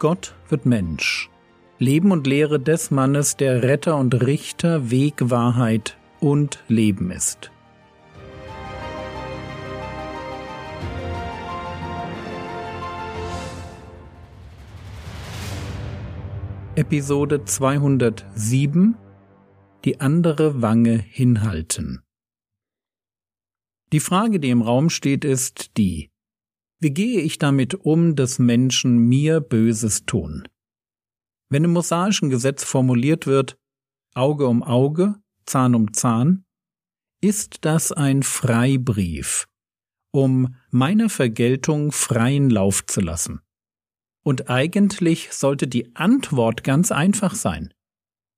Gott wird Mensch. Leben und Lehre des Mannes, der Retter und Richter, Weg, Wahrheit und Leben ist. Episode 207 – Die andere Wange hinhalten. Die Frage, die im Raum steht, ist die: Wie gehe ich damit um, dass Menschen mir Böses tun? Wenn im mosaischen Gesetz formuliert wird, Auge um Auge, Zahn um Zahn, ist das ein Freibrief, um meiner Vergeltung freien Lauf zu lassen. Und eigentlich sollte die Antwort ganz einfach sein.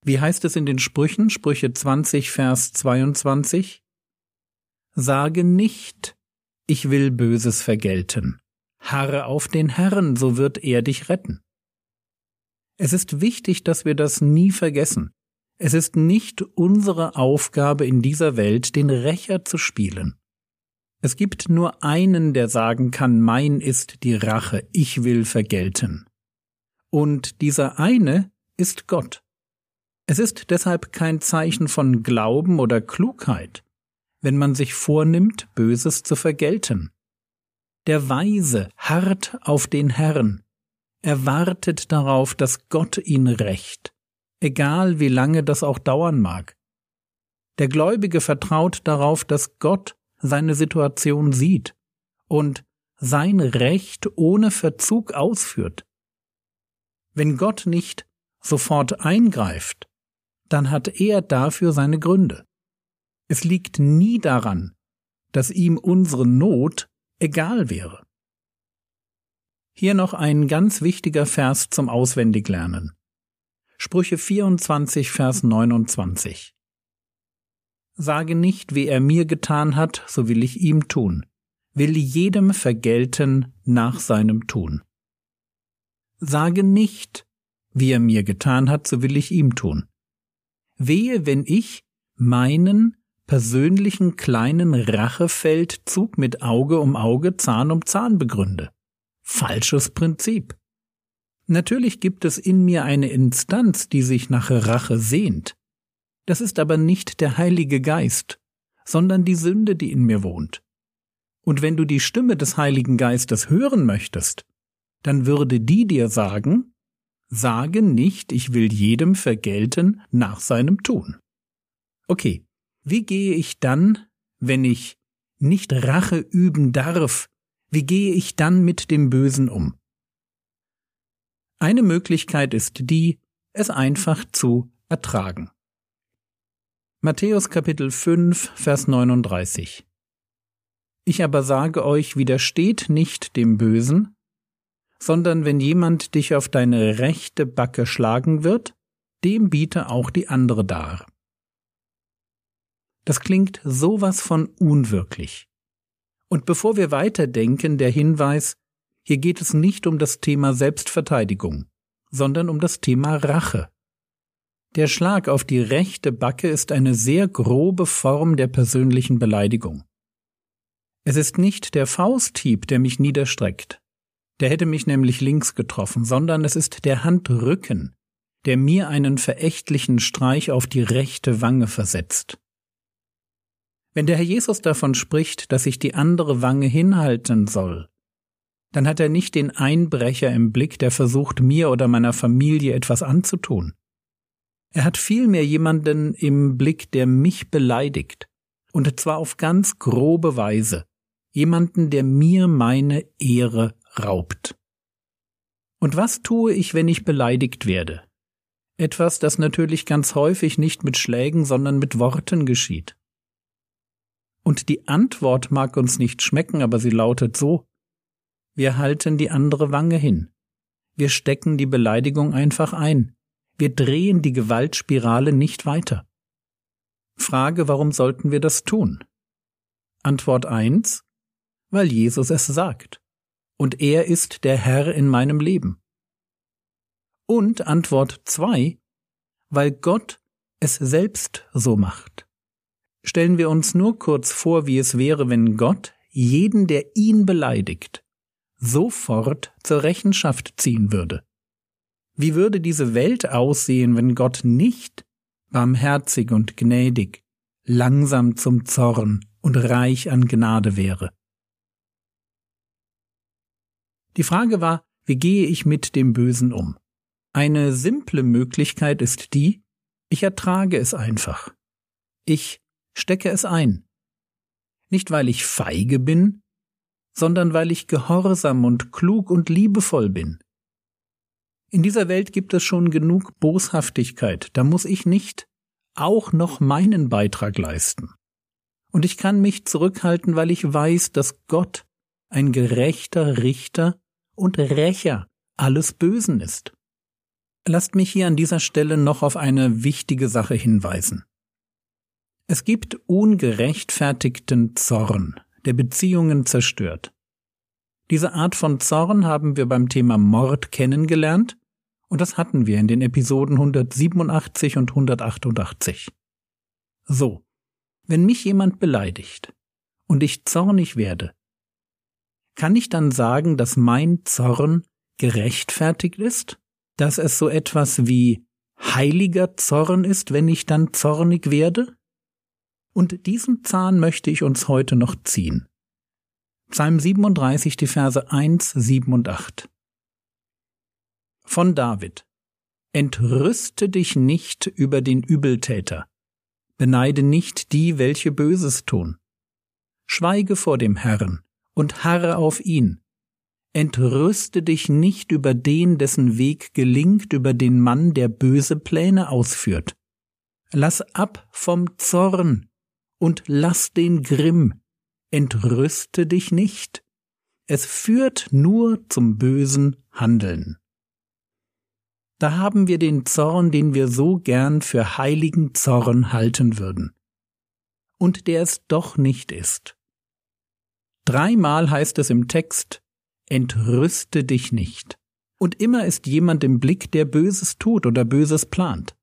Wie heißt es in den Sprüchen, Sprüche 20, Vers 22? Sage nicht, ich will Böses vergelten. Harre auf den Herrn, so wird er dich retten. Es ist wichtig, dass wir das nie vergessen. Es ist nicht unsere Aufgabe in dieser Welt, den Rächer zu spielen. Es gibt nur einen, der sagen kann, mein ist die Rache, ich will vergelten. Und dieser eine ist Gott. Es ist deshalb kein Zeichen von Glauben oder Klugheit, wenn man sich vornimmt, Böses zu vergelten. Der Weise harrt auf den Herrn. Er wartet darauf, dass Gott ihn rächt, egal wie lange das auch dauern mag. Der Gläubige vertraut darauf, dass Gott seine Situation sieht und sein Recht ohne Verzug ausführt. Wenn Gott nicht sofort eingreift, dann hat er dafür seine Gründe. Es liegt nie daran, dass ihm unsere Not egal wäre. Hier noch ein ganz wichtiger Vers zum Auswendiglernen. Sprüche 24, Vers 29. Sage nicht, wie er mir getan hat, so will ich ihm tun. Will jedem vergelten nach seinem Tun. Sage nicht, wie er mir getan hat, so will ich ihm tun. Wehe, wenn ich meinen persönlichen kleinen Rachefeldzug mit Auge um Auge, Zahn um Zahn begründe. Falsches Prinzip. Natürlich gibt es in mir eine Instanz, die sich nach Rache sehnt. Das ist aber nicht der Heilige Geist, sondern die Sünde, die in mir wohnt. Und wenn du die Stimme des Heiligen Geistes hören möchtest, dann würde die dir sagen: Sage nicht, ich will jedem vergelten nach seinem Tun. Okay, wie gehe ich dann, wenn ich nicht Rache üben darf? Wie gehe ich dann mit dem Bösen um? Eine Möglichkeit ist die, es einfach zu ertragen. Matthäus Kapitel 5, Vers 39. Ich aber sage euch, widersteht nicht dem Bösen, sondern wenn jemand dich auf deine rechte Backe schlagen wird, dem biete auch die andere dar. Das klingt sowas von unwirklich. Und bevor wir weiterdenken, der Hinweis: Hier geht es nicht um das Thema Selbstverteidigung, sondern um das Thema Rache. Der Schlag auf die rechte Backe ist eine sehr grobe Form der persönlichen Beleidigung. Es ist nicht der Fausthieb, der mich niederstreckt. Der hätte mich nämlich links getroffen, sondern es ist der Handrücken, der mir einen verächtlichen Streich auf die rechte Wange versetzt. Wenn der Herr Jesus davon spricht, dass ich die andere Wange hinhalten soll, dann hat er nicht den Einbrecher im Blick, der versucht, mir oder meiner Familie etwas anzutun. Er hat vielmehr jemanden im Blick, der mich beleidigt, und zwar auf ganz grobe Weise, jemanden, der mir meine Ehre raubt. Und was tue ich, wenn ich beleidigt werde? Etwas, das natürlich ganz häufig nicht mit Schlägen, sondern mit Worten geschieht. Und die Antwort mag uns nicht schmecken, aber sie lautet so: Wir halten die andere Wange hin. Wir stecken die Beleidigung einfach ein. Wir drehen die Gewaltspirale nicht weiter. Frage: Warum sollten wir das tun? Antwort 1: Weil Jesus es sagt. Und er ist der Herr in meinem Leben. Und Antwort 2: Weil Gott es selbst so macht. Stellen wir uns nur kurz vor, wie es wäre, wenn Gott jeden, der ihn beleidigt, sofort zur Rechenschaft ziehen würde, Wie würde diese Welt aussehen, wenn Gott nicht barmherzig und gnädig, langsam zum Zorn und reich an Gnade wäre? Die Frage war, wie gehe ich mit dem Bösen um? Eine simple Möglichkeit ist die, ich ertrage es einfach. Ich stecke es ein. Nicht, weil ich feige bin, sondern weil ich gehorsam und klug und liebevoll bin. In dieser Welt gibt es schon genug Boshaftigkeit, da muss ich nicht auch noch meinen Beitrag leisten. Und ich kann mich zurückhalten, weil ich weiß, dass Gott ein gerechter Richter und Rächer alles Bösen ist. Lasst mich hier an dieser Stelle noch auf eine wichtige Sache hinweisen. Es gibt ungerechtfertigten Zorn, der Beziehungen zerstört. Diese Art von Zorn haben wir beim Thema Mord kennengelernt und das hatten wir in den Episoden 187 und 188. So, wenn mich jemand beleidigt und ich zornig werde, kann ich dann sagen, dass mein Zorn gerechtfertigt ist? Dass es so etwas wie heiliger Zorn ist, wenn ich dann zornig werde? Und diesen Zahn möchte ich uns heute noch ziehen. Psalm 37, die Verse 1, 7 und 8. Von David: Entrüste dich nicht über den Übeltäter, beneide nicht die, welche Böses tun. Schweige vor dem Herrn und harre auf ihn. Entrüste dich nicht über den, dessen Weg gelingt, über den Mann, der böse Pläne ausführt. Lass ab vom Zorn und lass den Grimm. Entrüste dich nicht. Es führt nur zum bösen Handeln. Da haben wir den Zorn, den wir so gern für heiligen Zorn halten würden. Und der es doch nicht ist. Dreimal heißt es im Text: Entrüste dich nicht. Und immer ist jemand im Blick, der Böses tut oder Böses plant.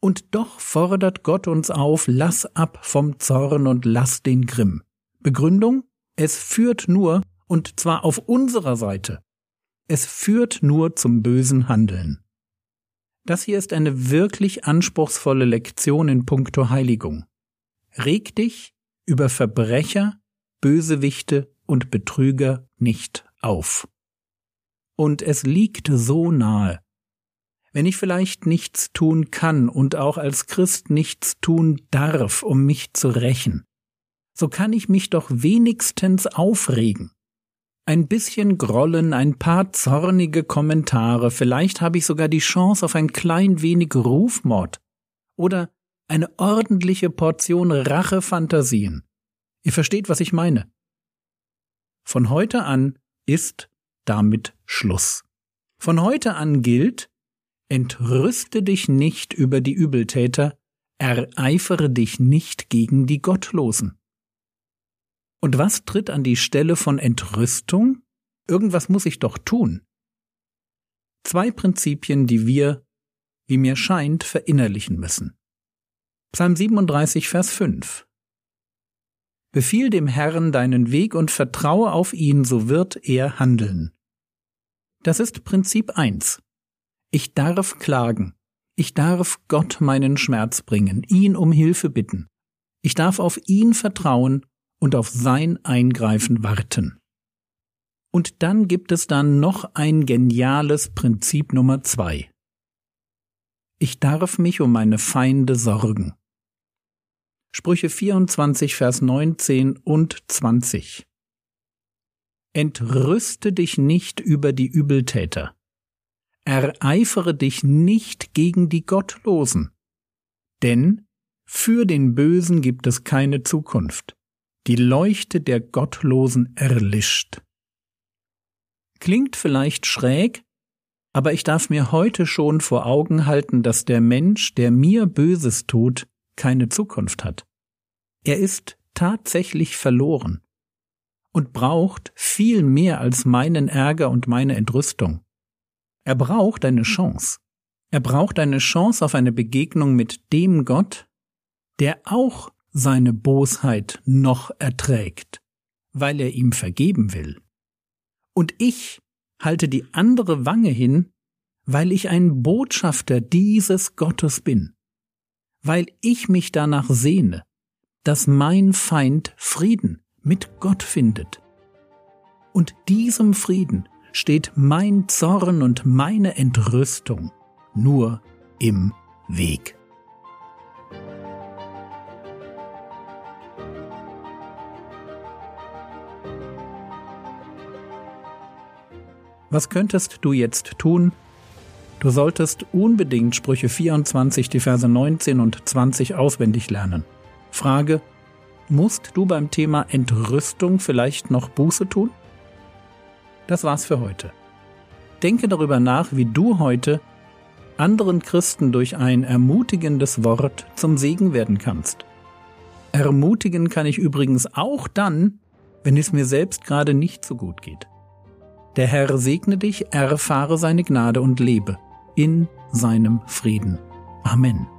Und doch fordert Gott uns auf: Lass ab vom Zorn und lass den Grimm. Begründung: Es führt nur, und zwar auf unserer Seite, es führt nur zum bösen Handeln. Das hier ist eine wirklich anspruchsvolle Lektion in puncto Heiligung. Reg dich über Verbrecher, Bösewichte und Betrüger nicht auf. Und es liegt so nahe. Wenn ich vielleicht nichts tun kann und auch als Christ nichts tun darf, um mich zu rächen, so kann ich mich doch wenigstens aufregen. Ein bisschen Grollen, ein paar zornige Kommentare, vielleicht habe ich sogar die Chance auf ein klein wenig Rufmord oder eine ordentliche Portion Rachefantasien. Ihr versteht, was ich meine. Von heute an ist damit Schluss. Von heute an gilt: Entrüste dich nicht über die Übeltäter, ereifere dich nicht gegen die Gottlosen. Und was tritt an die Stelle von Entrüstung? Irgendwas muss ich doch tun. Zwei Prinzipien, die wir, wie mir scheint, verinnerlichen müssen. Psalm 37, Vers 5. Befiehl dem Herrn deinen Weg und vertraue auf ihn, so wird er handeln. Das ist Prinzip 1. Ich darf klagen. Ich darf Gott meinen Schmerz bringen, ihn um Hilfe bitten. Ich darf auf ihn vertrauen und auf sein Eingreifen warten. Und dann gibt es dann noch ein geniales Prinzip Nummer 2. Ich darf mich um meine Feinde sorgen. Sprüche 24, Vers 19 und 20. Entrüste dich nicht über die Übeltäter. Ereifere dich nicht gegen die Gottlosen. Denn für den Bösen gibt es keine Zukunft. Die Leuchte der Gottlosen erlischt. Klingt vielleicht schräg, aber ich darf mir heute schon vor Augen halten, dass der Mensch, der mir Böses tut, keine Zukunft hat. Er ist tatsächlich verloren und braucht viel mehr als meinen Ärger und meine Entrüstung. Er braucht eine Chance. Er braucht eine Chance auf eine Begegnung mit dem Gott, der auch seine Bosheit noch erträgt, weil er ihm vergeben will. Und ich halte die andere Wange hin, weil ich ein Botschafter dieses Gottes bin, weil ich mich danach sehne, dass mein Feind Frieden mit Gott findet. Und diesem Frieden steht mein Zorn und meine Entrüstung nur im Weg. Was könntest du jetzt tun? Du solltest unbedingt Sprüche 24, die Verse 19 und 20 auswendig lernen. Frage: Musst du beim Thema Entrüstung vielleicht noch Buße tun? Das war's für heute. Denke darüber nach, wie du heute anderen Christen durch ein ermutigendes Wort zum Segen werden kannst. Ermutigen kann ich übrigens auch dann, wenn es mir selbst gerade nicht so gut geht. Der Herr segne dich, erfahre seine Gnade und lebe in seinem Frieden. Amen.